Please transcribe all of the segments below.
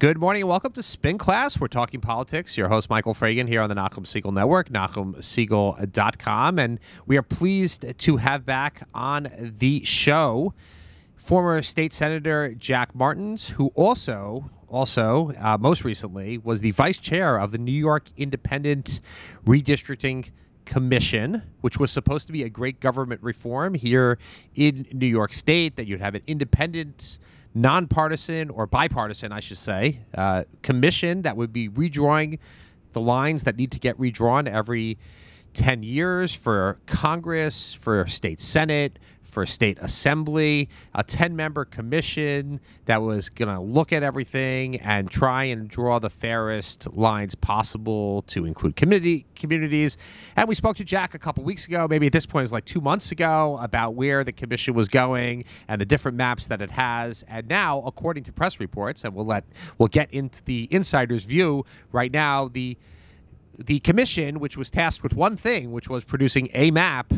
Good morning and welcome to Spin Class. We're talking politics. Your host, Michael Fragin, here on the Nachum Siegel Network, nachumsiegel.com. And we are pleased to have back on the show former State Senator Jack Martins, who also most recently, was the vice chair of the New York Independent Redistricting Commission, which was supposed to be a great government reform here in New York State, that you'd have an independent, nonpartisan or bipartisan, I should say, commission that would be redrawing the lines that need to get redrawn every 10 years for Congress, for state Senate, for state assembly, a 10-member commission that was going to look at everything and try and draw the fairest lines possible to include communities. And we spoke to Jack a couple weeks ago, maybe at this point it was like 2 months ago, about where the commission was going and the different maps that it has. And now, according to press reports, and we'll get into the insider's view right now, the commission, which was tasked with one thing, which was producing a map,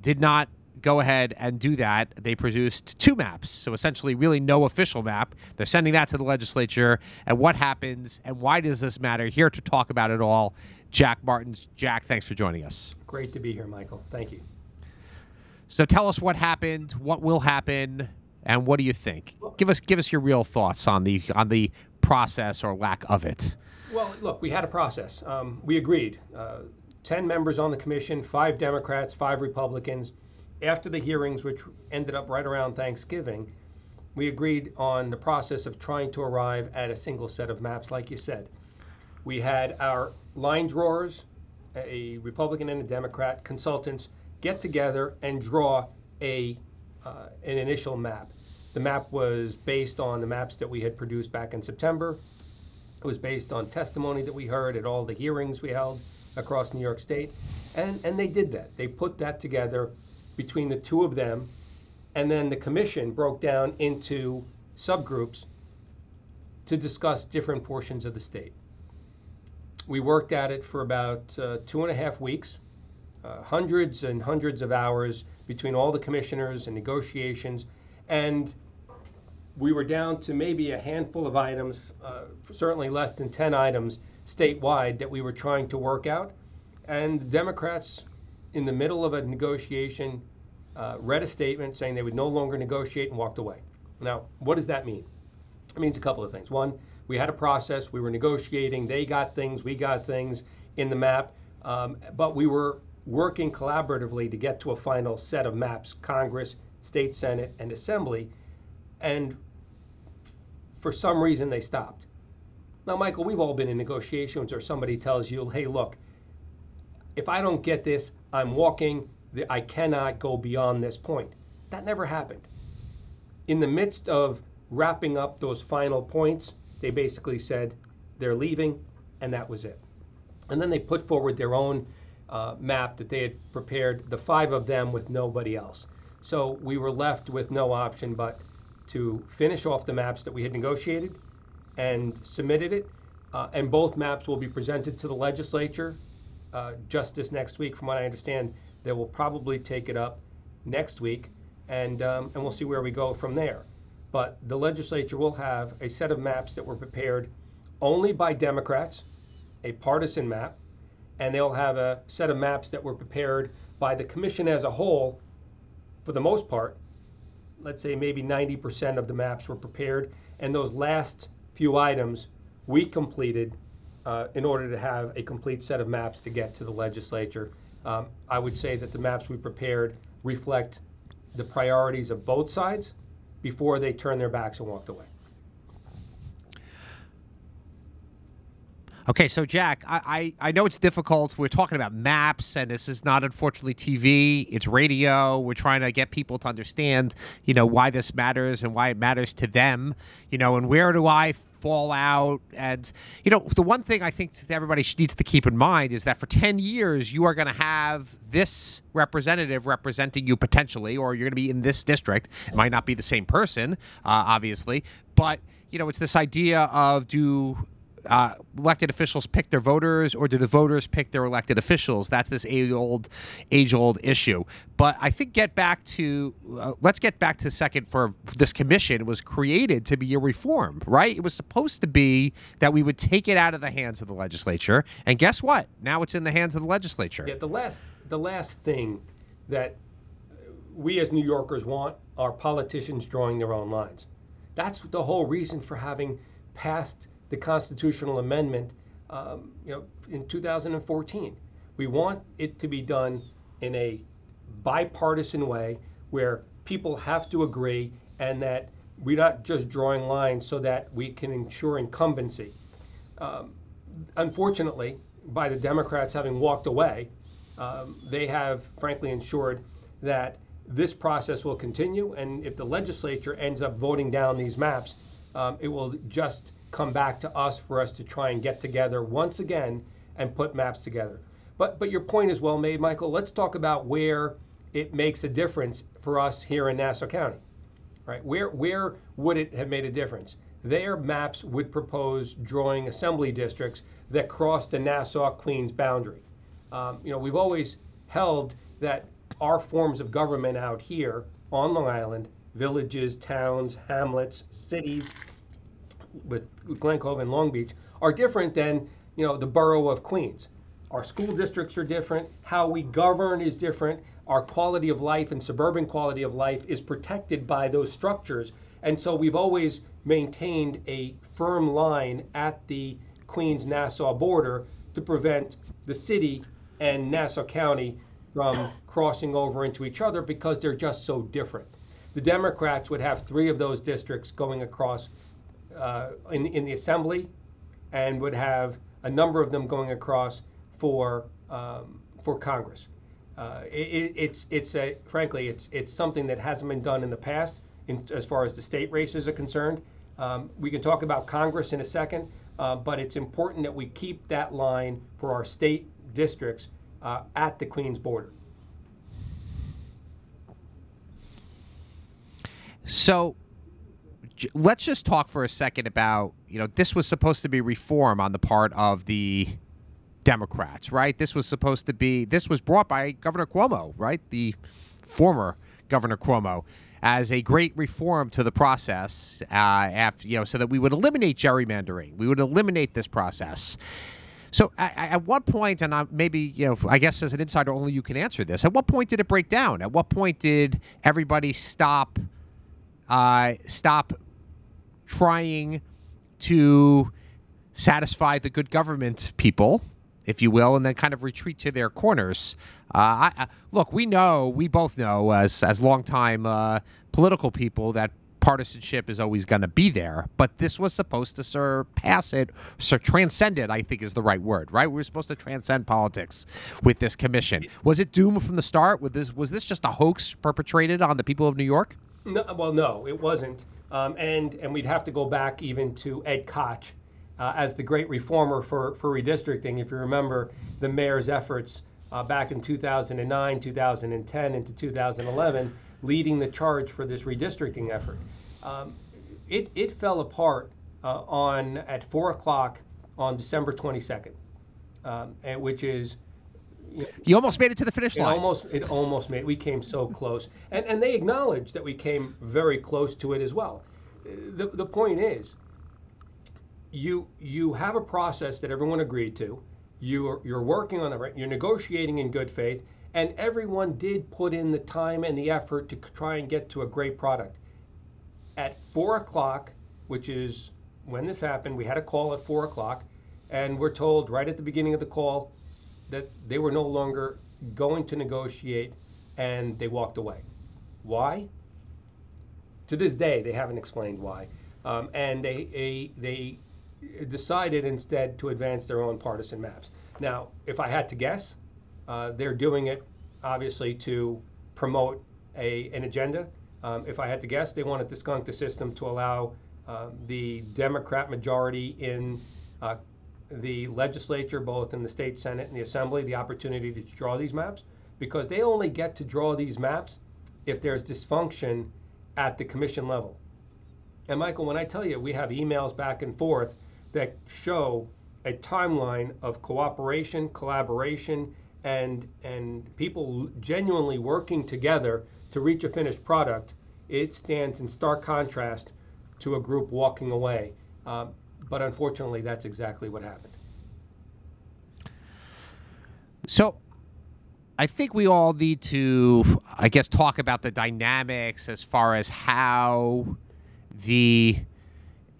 did not go ahead and do that. They produced two maps, so essentially really no official map. They're sending that to the legislature. And what happens and why does this matter? Here to talk about it all, Jack Martins. Jack, thanks for joining us. Great to be here, Michael. Thank you. So tell us what happened, what will happen, and what do you think? Give us your real thoughts on the process or lack of it. Well, look, we had a process. We agreed. 10 members on the commission, 5 Democrats, 5 Republicans. After the hearings, which ended up right around Thanksgiving, we agreed on the process of trying to arrive at a single set of maps, like you said. We had our line drawers, a Republican and a Democrat, consultants, get together and draw an initial map. The map was based on the maps that we had produced back in September. It was based on testimony that we heard at all the hearings we held across New York State. And they did that. They put that together between the two of them. And then the commission broke down into subgroups to discuss different portions of the state. We worked at it for about 2.5 weeks, hundreds and hundreds of hours between all the commissioners and negotiations. And we were down to maybe a handful of items, certainly less than 10 items statewide that we were trying to work out. And the Democrats, in the middle of a negotiation, read a statement saying they would no longer negotiate and walked away. Now, what does that mean? It means a couple of things. One, we had a process. We were negotiating. They got things. We got things in the map. But we were working collaboratively to get to a final set of maps, Congress, State Senate, and Assembly. And for some reason, they stopped. Now, Michael, we've all been in negotiations where somebody tells you, hey, look, if I don't get this, I'm walking. I cannot go beyond this point. That never happened. In the midst of wrapping up those final points, they basically said they're leaving, and that was it. And then they put forward their own map that they had prepared, the 5 of them with nobody else. So we were left with no option but to finish off the maps that we had negotiated and submitted it. And both maps will be presented to the legislature just this next week. From what I understand, they will probably take it up next week, and we'll see where we go from there. But the legislature will have a set of maps that were prepared only by Democrats, a partisan map, and they'll have a set of maps that were prepared by the commission as a whole, for the most part. Let's say maybe 90% of the maps were prepared, and those last few items we completed in order to have a complete set of maps to get to the legislature. I would say that the maps we prepared reflect the priorities of both sides before they turned their backs and walked away. Okay, so Jack, I know it's difficult. We're talking about maps, and this is not, unfortunately, TV. It's radio. We're trying to get people to understand, why this matters and why it matters to them, and where do I fall out. And, the one thing I think everybody needs to keep in mind is that for 10 years, you are going to have this representative representing you potentially, or you're going to be in this district. It might not be the same person, obviously, but, it's this idea of elected officials pick their voters, or do the voters pick their elected officials? That's this age-old issue. But I think let's get back to second for this commission was created to be a reform, right? It was supposed to be that we would take it out of the hands of the legislature, and guess what? Now it's in the hands of the legislature. Yeah, the last thing that we as New Yorkers want are politicians drawing their own lines. That's the whole reason for having passed the constitutional amendment in 2014. We want it to be done in a bipartisan way where people have to agree, and that we're not just drawing lines so that we can ensure incumbency. Unfortunately, by the Democrats having walked away, they have frankly ensured that this process will continue, and if the legislature ends up voting down these maps, it will just come back to us for us to try and get together once again and put maps together. But your point is well made, Michael. Let's talk about where it makes a difference for us here in Nassau County, right? Where would it have made a difference? Their maps would propose drawing assembly districts that cross the Nassau-Queens boundary. We've always held that our forms of government out here on Long Island, villages, towns, hamlets, cities, with Glen Cove and Long Beach, are different than, the borough of Queens. Our school districts are different. How we govern is different. Our quality of life and suburban quality of life is protected by those structures. And so we've always maintained a firm line at the Queens-Nassau border to prevent the city and Nassau County from crossing over into each other because they're just so different. The Democrats would have three of those districts going across in the assembly, and would have a number of them going across for Congress. It's something that hasn't been done in the past as far as the state races are concerned. We can talk about Congress in a second, but it's important that we keep that line for our state districts at the Queens border. So let's just talk for a second about, this was supposed to be reform on the part of the Democrats, right? This was brought by Governor Cuomo, right? The former Governor Cuomo, as a great reform to the process, so that we would eliminate gerrymandering. We would eliminate this process. So at what point, and I guess as an insider only you can answer this, at what point did it break down? At what point did everybody stop trying to satisfy the good government people, if you will, and then kind of retreat to their corners? We both know as longtime political people that partisanship is always going to be there, but this was supposed to surpass it, transcend it, I think is the right word, right? We were supposed to transcend politics with this commission. Was it doomed from the start? Was this just a hoax perpetrated on the people of New York? No, it wasn't. And we'd have to go back even to Ed Koch as the great reformer for redistricting, if you remember the mayor's efforts back in 2009, 2010, into 2011, leading the charge for this redistricting effort. It fell apart at 4:00 on December 22nd, and which is... You almost made it to the finish line. It almost made it. We came so close. And they acknowledged that we came very close to it as well. The point is, you have a process that everyone agreed to. You're working on it. You're negotiating in good faith. And everyone did put in the time and the effort to try and get to a great product. At 4:00, which is when this happened, we had a call at 4:00, and we're told right at the beginning of the call that they were no longer going to negotiate, and they walked away. Why? To this day, they haven't explained why. And they decided instead to advance their own partisan maps. Now, if I had to guess, they're doing it, obviously, to promote an agenda. If I had to guess, they wanted to skunk the system to allow the Democrat majority in the legislature, both in the state Senate and the assembly, the opportunity to draw these maps, because they only get to draw these maps if there's dysfunction at the commission level. And Michael, when I tell you we have emails back and forth that show a timeline of cooperation, collaboration, and people genuinely working together to reach a finished product, it stands in stark contrast to a group walking away. But unfortunately, that's exactly what happened. So I think we all need to, I guess, talk about the dynamics as far as how the,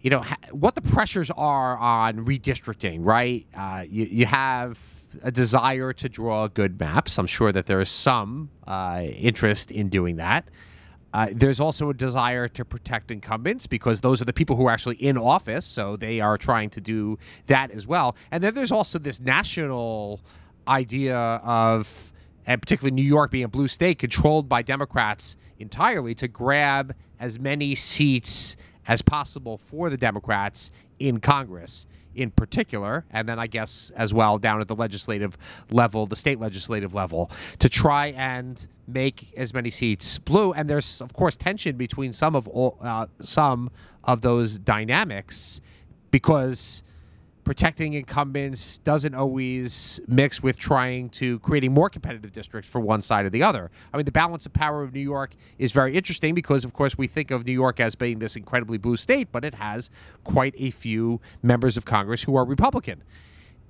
you know, what the pressures are on redistricting, right? You have a desire to draw good maps. I'm sure that there is some interest in doing that. There's also a desire to protect incumbents because those are the people who are actually in office, so they are trying to do that as well. And then there's also this national idea of, and particularly New York being a blue state, controlled by Democrats entirely, to grab as many seats as possible for the Democrats in Congress in particular, and then I guess as well down at the legislative level, the state legislative level, to try and make as many seats blue. And there's, of course, tension between some of those dynamics because protecting incumbents doesn't always mix with trying to creating more competitive districts for one side or the other. I mean, the balance of power of New York is very interesting because, of course, we think of New York as being this incredibly blue state, but it has quite a few members of Congress who are Republican.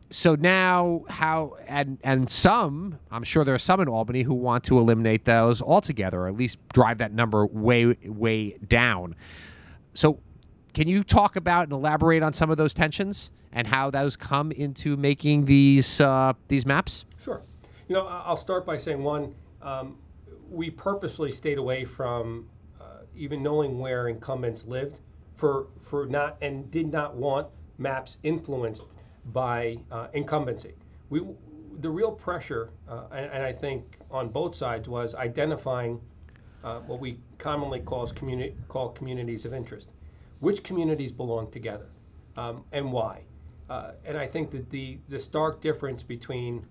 So now how and some, I'm sure there are some in Albany who want to eliminate those altogether, or at least drive that number way, way down. So can you talk about and elaborate on some of those tensions and how those come into making these maps? Sure. You know, I'll start by saying, one, we purposely stayed away from even knowing where incumbents lived for not, and did not want maps influenced by incumbency. The real pressure, and I think on both sides, was identifying what we commonly call communities of interest. Which communities belong together, and why? And I think that the stark difference between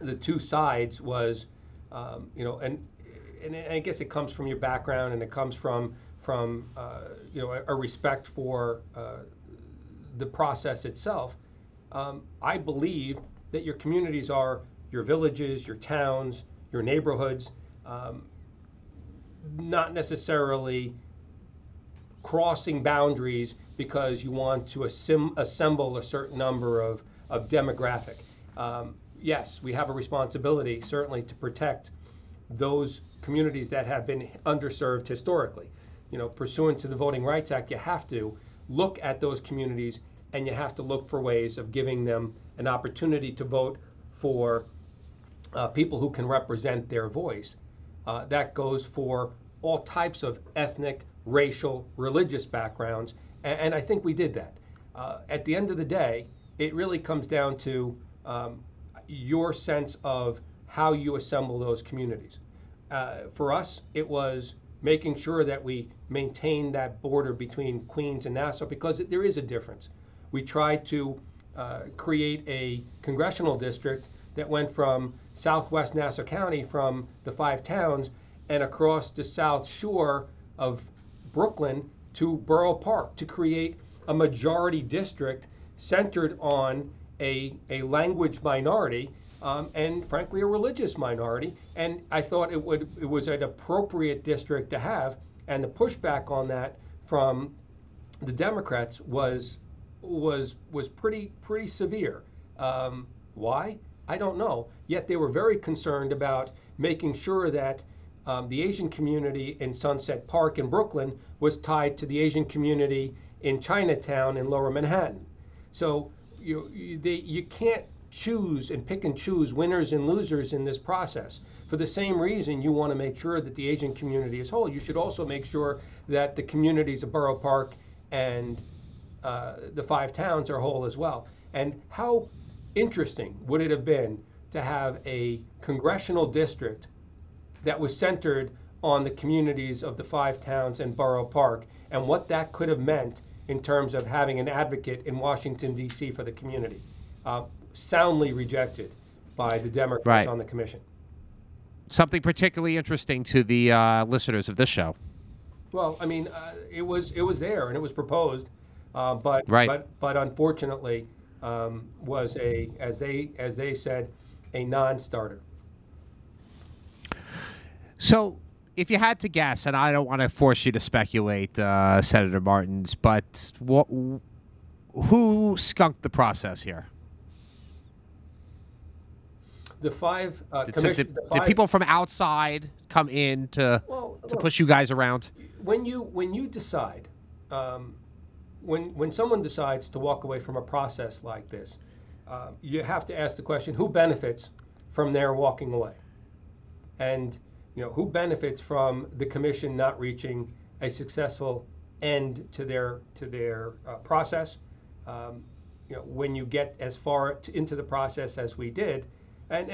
the two sides was, you know, and I guess it comes from your background, and it comes from you know, a respect for the process itself. I believe that your communities are your villages, your towns, your neighborhoods, not necessarily crossing boundaries because you want to assemble a certain number of demographic. Yes, we have a responsibility, certainly, to protect those communities that have been underserved historically. You know, pursuant to the Voting Rights Act, you have to look at those communities, and you have to look for ways of giving them an opportunity to vote for people who can represent their voice. That goes for all types of ethnic, racial, religious backgrounds, and I think we did that. At the end of the day, it really comes down to your sense of how you assemble those communities. For us, it was making sure that we maintained that border between Queens and Nassau because there is a difference. We tried to create a congressional district that went from southwest Nassau County, from the five towns, and across the south shore of Brooklyn to Borough Park, to create a majority district centered on a language minority and, frankly, a religious minority. And I thought it was an appropriate district to have. And the pushback on that from the Democrats was pretty severe. Why? I don't know. Yet they were very concerned about making sure that the Asian community in Sunset Park in Brooklyn was tied to the Asian community in Chinatown in Lower Manhattan. So you can't choose and pick and choose winners and losers in this process. For the same reason you want to make sure that the Asian community is whole, you should also make sure that the communities of Borough Park and the five towns are whole as well. And how interesting would it have been to have a congressional district that was centered on the communities of the five towns and Borough Park, and what that could have meant in terms of having an advocate in Washington, D.C. for the community. Soundly rejected by the Democrats on the commission. Something particularly interesting to the listeners of this show. Well, I mean, it was there, and it was proposed But unfortunately was a, as they said, a non-starter. So, if you had to guess, and I don't want to force you to speculate, Senator Martins, but who skunked the process here? The five commissioners. Did people from outside come in to push you guys around? When you decide, when someone decides to walk away from a process like this, you have to ask the question: who benefits from their walking away? And who benefits from the commission not reaching a successful end to their process? When you get as far into the process as we did. And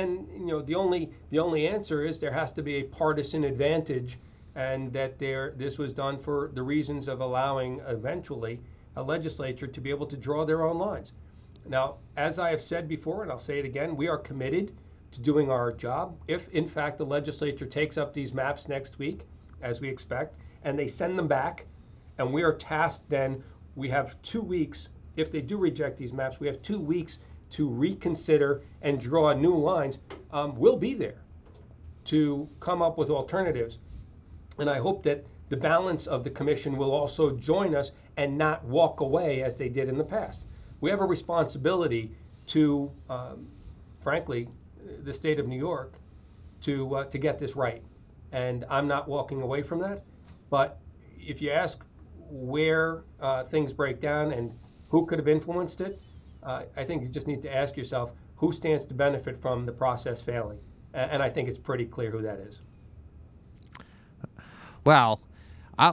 the only answer is there has to be a partisan advantage, and that this was done for the reasons of allowing eventually a legislature to be able to draw their own lines. Now, as I have said before, and I'll say it again, we are committed to doing our job. If in fact the legislature takes up these maps next week, as we expect, and they send them back, and we are tasked then, we have 2 weeks. If they do reject these maps, we have 2 weeks to reconsider and draw new lines. We'll be there to come up with alternatives. And I hope that the balance of the commission will also join us and not walk away as they did in the past. We have a responsibility to, frankly, the state of New York to get this right. And I'm not walking away from that. But if you ask where things break down and who could have influenced it, I think you just need to ask yourself who stands to benefit from the process failing, and I think it's pretty clear who that is. Well,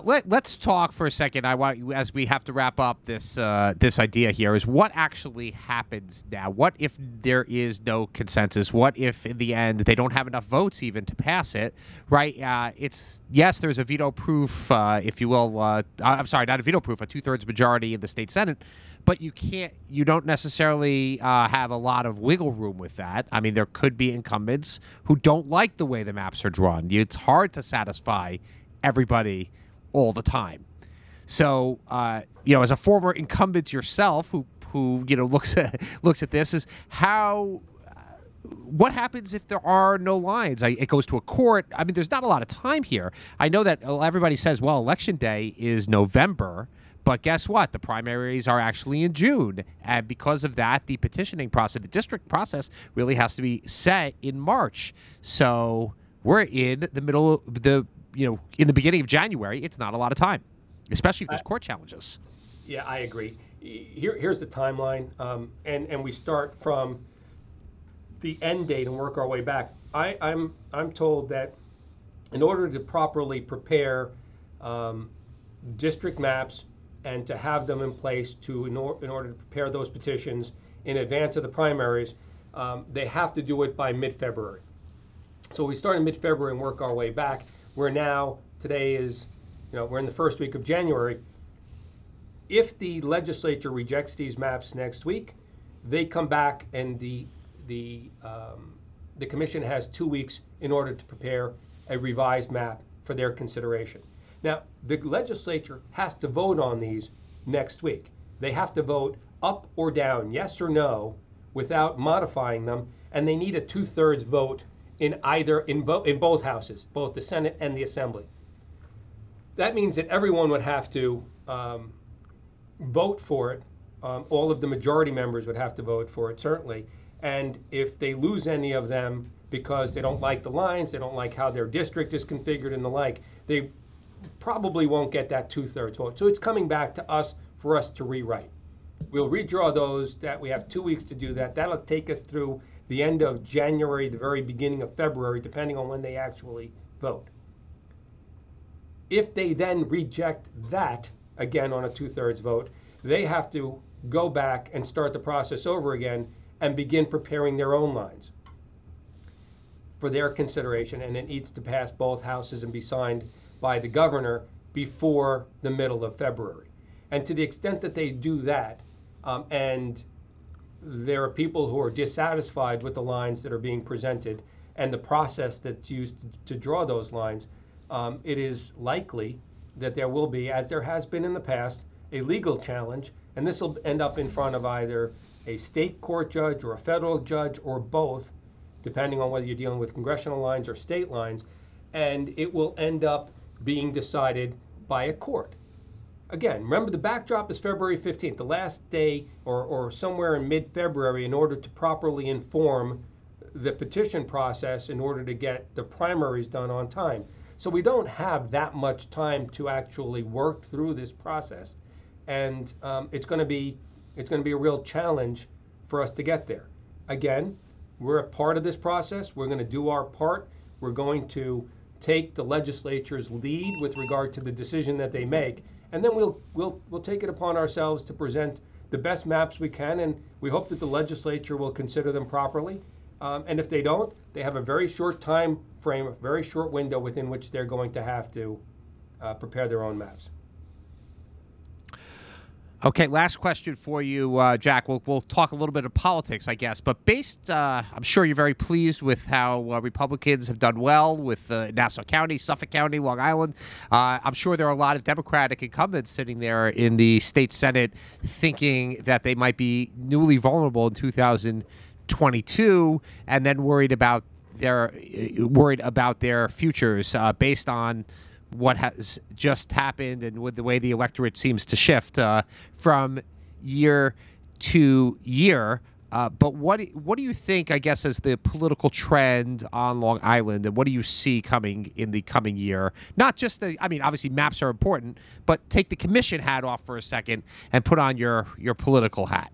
let's talk for a second. I want, as we have to wrap up this this idea here, is what actually happens now? What if there is no consensus? What if in the end they don't have enough votes even to pass it? Right? There's a veto-proof, if you will. I'm sorry, not a veto-proof, a two-thirds majority in the state senate. But you don't necessarily have a lot of wiggle room with that. I mean, there could be incumbents who don't like the way the maps are drawn. It's hard to satisfy everybody all the time. So, as a former incumbent yourself, who looks at this, is how. What happens if there are no lines? It goes to a court. I mean, there's not a lot of time here. I know that everybody says, well, Election Day is November. But guess what? The primaries are actually in June. And because of that, the petitioning process, the district process, really has to be set in March. So we're in the middle of in the beginning of January. It's not a lot of time, especially if there's court challenges. Yeah, I agree. Here's the timeline. And we start from the end date and work our way back. I'm told that in order to properly prepare district maps, and to have them in place in order to prepare those petitions in advance of the primaries, they have to do it by mid-February. So we start in mid-February and work our way back. We're now, today is, we're in the first week of January. If the legislature rejects these maps next week, they come back and the commission has 2 weeks in order to prepare a revised map for their consideration. Now, the legislature has to vote on these next week. They have to vote up or down, yes or no, without modifying them, and they need a two-thirds vote in both houses, both the Senate and the Assembly. That means that everyone would have to vote for it. All of the majority members would have to vote for it, certainly. And if they lose any of them because they don't like the lines, they don't like how their district is configured and the like, they probably won't get that two-thirds vote. So it's coming back to us for us to rewrite. We'll redraw those. That we have 2 weeks to do that. That'll take us through the end of January, the very beginning of February, depending on when they actually vote. If they then reject that, again on a two-thirds vote, they have to go back and start the process over again and begin preparing their own lines for their consideration, and it needs to pass both houses and be signed by the governor before the middle of February. And to the extent that they do that, and there are people who are dissatisfied with the lines that are being presented and the process that's used to draw those lines, it is likely that there will be, as there has been in the past, a legal challenge, and this will end up in front of either a state court judge or a federal judge or both, depending on whether you're dealing with congressional lines or state lines, and it will end up being decided by a court. Again, remember the backdrop is February 15th, the last day or somewhere in mid-February, in order to properly inform the petition process in order to get the primaries done on time. So we don't have that much time to actually work through this process, and it's going to be a real challenge for us to get there. Again, we're a part of this process. We're going to do our part. We're going to take the legislature's lead with regard to the decision that they make, and then we'll take it upon ourselves to present the best maps we can, and we hope that the legislature will consider them properly. And if they don't, they have a very short time frame, a very short window within which they're going to have to prepare their own maps. Okay, last question for you, Jack. We'll talk a little bit of politics, I guess. But I'm sure you're very pleased with how Republicans have done well with Nassau County, Suffolk County, Long Island. I'm sure there are a lot of Democratic incumbents sitting there in the state Senate thinking that they might be newly vulnerable in 2022, and then worried about their futures based on what has just happened and with the way the electorate seems to shift from year to year. But what do you think, I guess, is the political trend on Long Island, and what do you see coming in the coming year? Not just obviously maps are important, but take the commission hat off for a second and put on your political hat.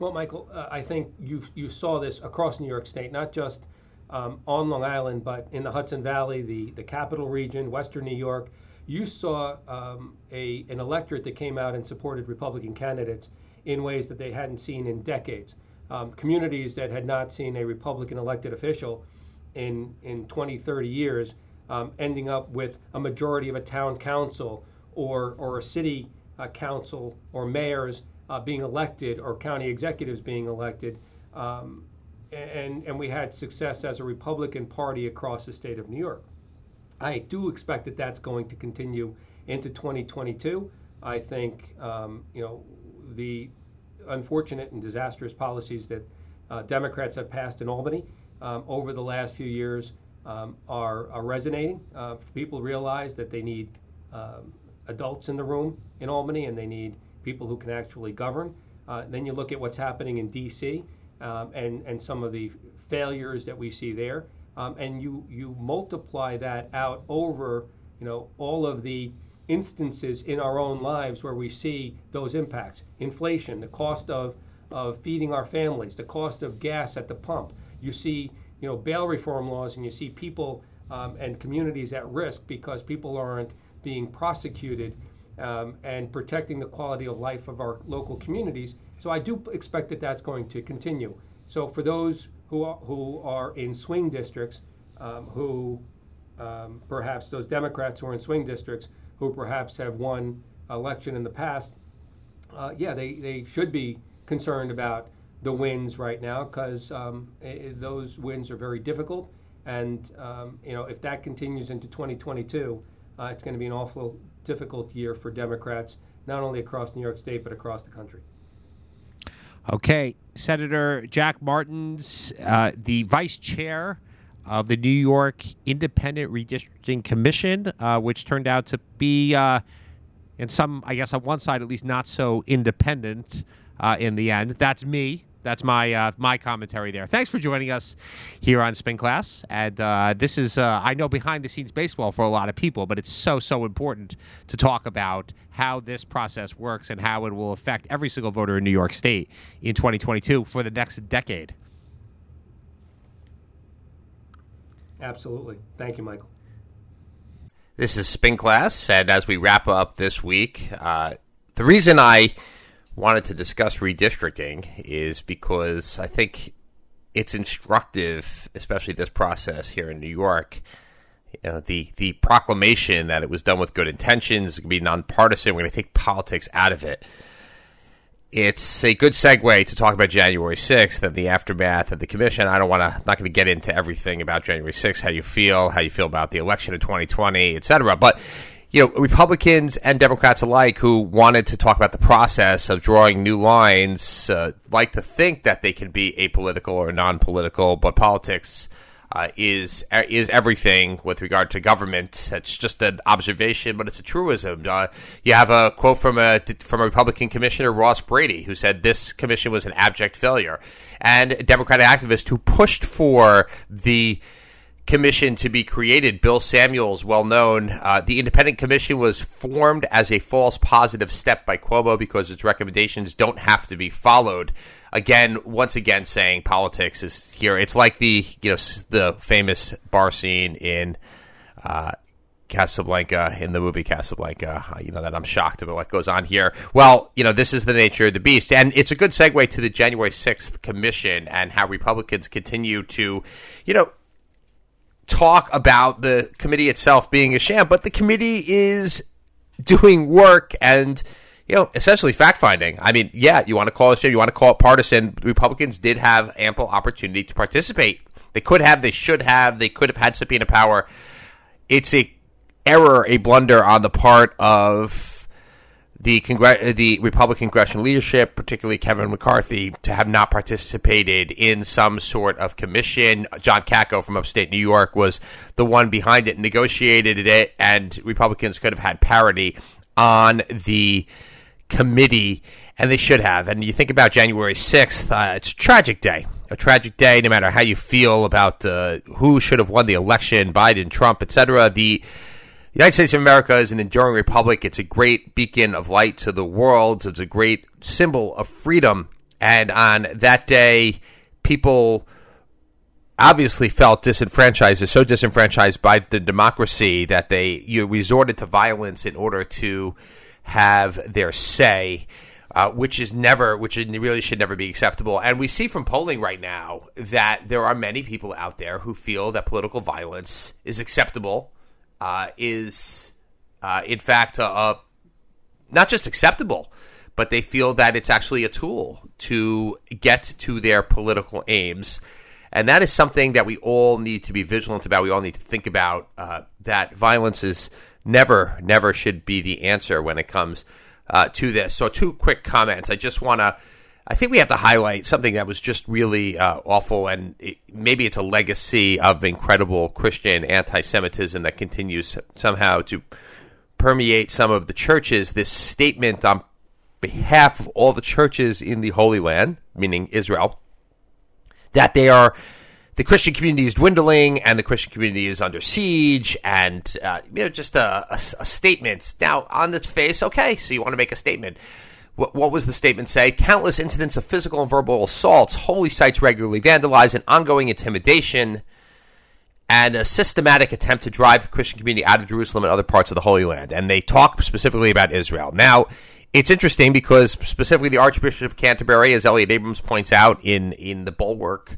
Well, Michael, I think you saw this across New York State, not just on Long Island, but in the Hudson Valley, the capital region, Western New York. You saw an electorate that came out and supported Republican candidates in ways that they hadn't seen in decades. Communities that had not seen a Republican elected official in 20, 30 years, ending up with a majority of a town council or a city council or mayors being elected, or county executives being elected, and we had success as a Republican Party across the state of New York. I do expect that that's going to continue into 2022. I think the unfortunate and disastrous policies that Democrats have passed in Albany over the last few years are resonating. People realize that they need adults in the room in Albany, and they need people who can actually govern. Then you look at what's happening in D.C. And some of the failures that we see there, and you multiply that out over all of the instances in our own lives where we see those impacts: inflation, the cost of feeding our families, the cost of gas at the pump. You see bail reform laws, and you see people and communities at risk because people aren't being prosecuted. And protecting the quality of life of our local communities. So I do expect that that's going to continue. So for those who are in swing districts, perhaps those Democrats who are in swing districts, who perhaps have won election in the past, they should be concerned about the wins right now, because those wins are very difficult. And if that continues into 2022, it's going to be an awful difficult year for Democrats, not only across New York State, but across the country. Okay. Senator Jack Martins, the vice chair of the New York Independent Redistricting Commission, which turned out to be, in some, I guess on one side at least, not so independent in the end. That's me. That's my commentary there. Thanks for joining us here on Spin Class. And this is, I know, behind-the-scenes baseball for a lot of people, but it's so, so important to talk about how this process works and how it will affect every single voter in New York State in 2022 for the next decade. Absolutely. Thank you, Michael. This is Spin Class, and as we wrap up this week, the reason I wanted to discuss redistricting is because I think it's instructive, especially this process here in New York. The proclamation that it was done with good intentions, it's going to be nonpartisan, we're going to take politics out of it. It's a good segue to talk about January 6th and the aftermath of the commission. I'm not going to get into everything about January 6th, how you feel about the election of 2020, etc. But you know, Republicans and Democrats alike who wanted to talk about the process of drawing new lines like to think that they can be apolitical or non-political, but politics is everything with regard to government. It's just an observation, but it's a truism. You have a quote from a Republican commissioner, Ross Brady, who said this commission was an abject failure, and a Democratic activist who pushed for the commission to be created, Bill Samuels, well known. The independent commission was formed as a false positive step by Cuomo because its recommendations don't have to be followed. Again, once again, saying politics is here. It's like the famous bar scene in Casablanca, in the movie Casablanca. You know, that I'm shocked about what goes on here. Well, you know, this is the nature of the beast, and it's a good segue to the January 6th commission and how Republicans continue to, you know, talk about the committee itself being a sham, but the committee is doing work and, you know, essentially fact-finding. I mean, yeah, you want to call it sham, you want to call it partisan. Republicans did have ample opportunity to participate. They could have, they should have, they could have had subpoena power. It's a error, a blunder on the part of the Republican congressional leadership, particularly Kevin McCarthy, to have not participated in some sort of commission. John Katko from upstate New York was the one behind it, negotiated it, and Republicans could have had parity on the committee, and they should have. And you think about January 6th, it's a tragic day, no matter how you feel about who should have won the election, Biden, Trump, etc. The United States of America is an enduring republic. It's a great beacon of light to the world. It's a great symbol of freedom. And on that day, people obviously felt disenfranchised. They're so disenfranchised by the democracy that they resorted to violence in order to have their say, which really should never be acceptable. And we see from polling right now that there are many people out there who feel that political violence is acceptable. In fact, not just acceptable, but they feel that it's actually a tool to get to their political aims. And that is something that we all need to be vigilant about. We all need to think about that violence is never should be the answer when it comes to this. So two quick comments. I think we have to highlight something that was just really awful, and maybe it's a legacy of incredible Christian anti-Semitism that continues somehow to permeate some of the churches. This statement on behalf of all the churches in the Holy Land, meaning Israel, that the Christian community is dwindling and the Christian community is under siege, and just a statement. Now, on the face, okay, so you want to make a statement. What was the statement say? Countless incidents of physical and verbal assaults, holy sites regularly vandalized, and ongoing intimidation, and a systematic attempt to drive the Christian community out of Jerusalem and other parts of the Holy Land. And they talk specifically about Israel. Now, it's interesting because specifically the Archbishop of Canterbury, as Elliot Abrams points out in the Bulwark,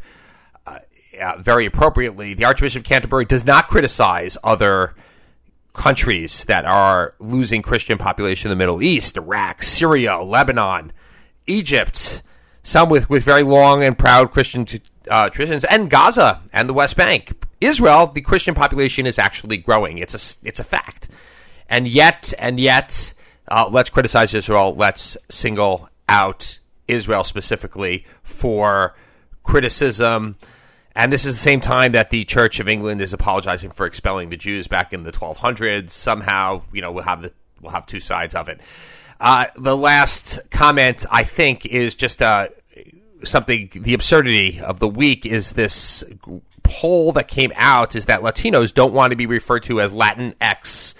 very appropriately, the Archbishop of Canterbury does not criticize other countries that are losing Christian population in the Middle East, Iraq, Syria, Lebanon, Egypt, some with very long and proud Christian traditions, and Gaza and the West Bank. Israel, the Christian population is actually growing. It's a fact. And yet, let's criticize Israel. Let's single out Israel specifically for criticism. And this is the same time that the Church of England is apologizing for expelling the Jews back in the 1200s. Somehow, you know, we'll have two sides of it. The last comment, I think, is just something. The absurdity of the week is this poll that came out is that Latinos don't want to be referred to as Latinx.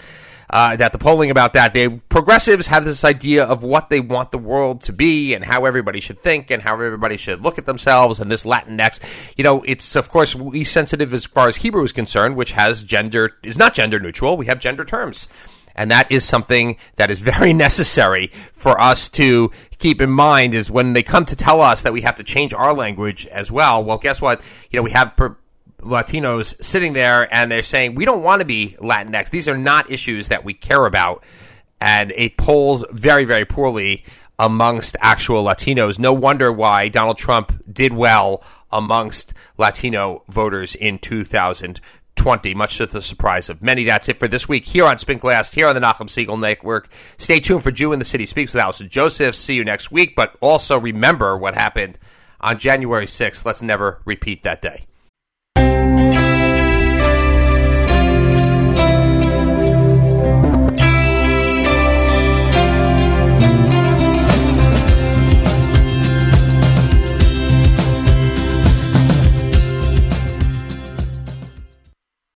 That the polling about that, progressives have this idea of what they want the world to be and how everybody should think and how everybody should look at themselves and this Latinx. You know, it's, of course, we sensitive as far as Hebrew is concerned, which is not gender neutral. We have gender terms. And that is something that is very necessary for us to keep in mind is when they come to tell us that we have to change our language as well. Well, guess what? You know, we have Latinos sitting there and they're saying, we don't want to be Latinx. These are not issues that we care about. And it polls very, very poorly amongst actual Latinos. No wonder why Donald Trump did well amongst Latino voters in 2020. 20, much to the surprise of many. That's it for this week here on Spinglass, here on the Nachum Siegel Network. Stay tuned for Jew in the City Speaks with Allison Joseph. See you next week, but also remember what happened on January 6th. Let's never repeat that day.